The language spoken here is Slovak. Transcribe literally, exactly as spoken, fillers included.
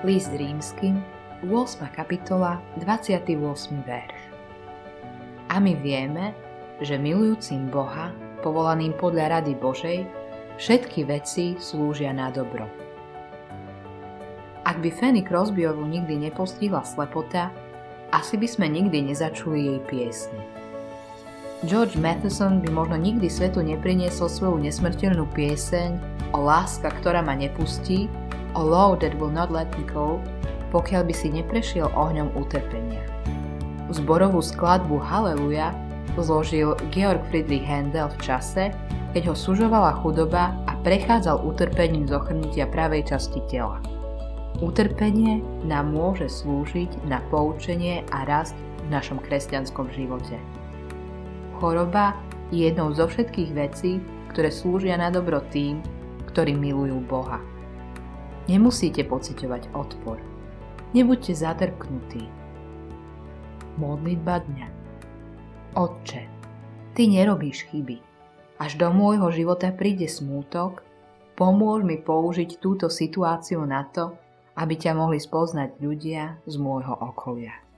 List rímskym, ôsma kapitola, dvadsiaty ôsmy verš. A my vieme, že milujúcim Boha, povolaným podľa rady Božej, všetky veci slúžia na dobro. Ak by Fanny Crosbyovu nikdy nepostihla slepota, asi by sme nikdy nezačuli jej piesne. George Matheson by možno nikdy svetu nepriniesol svoju nesmrteľnú pieseň O láska, ktorá ma nepustí, O Love That Will Not Let Me Go, pokiaľ by si neprešiel ohňom utrpenia. Zborovú skladbu Haleluja zložil Georg Friedrich Händel v čase, keď ho sužovala chudoba a prechádzal utrpením zochrnutia pravej časti tela. Utrpenie nám môže slúžiť na poučenie a rast v našom kresťanskom živote. Choroba je jednou zo všetkých vecí, ktoré slúžia na dobro tým, ktorí milujú Boha. Nemusíte pociťovať odpor. Nebuďte zatrknutí. Modlitba dňa. Otče, ty nerobíš chyby. Až do môjho života príde smútok, pomôž mi použiť túto situáciu na to, aby ťa mohli spoznať ľudia z môjho okolia.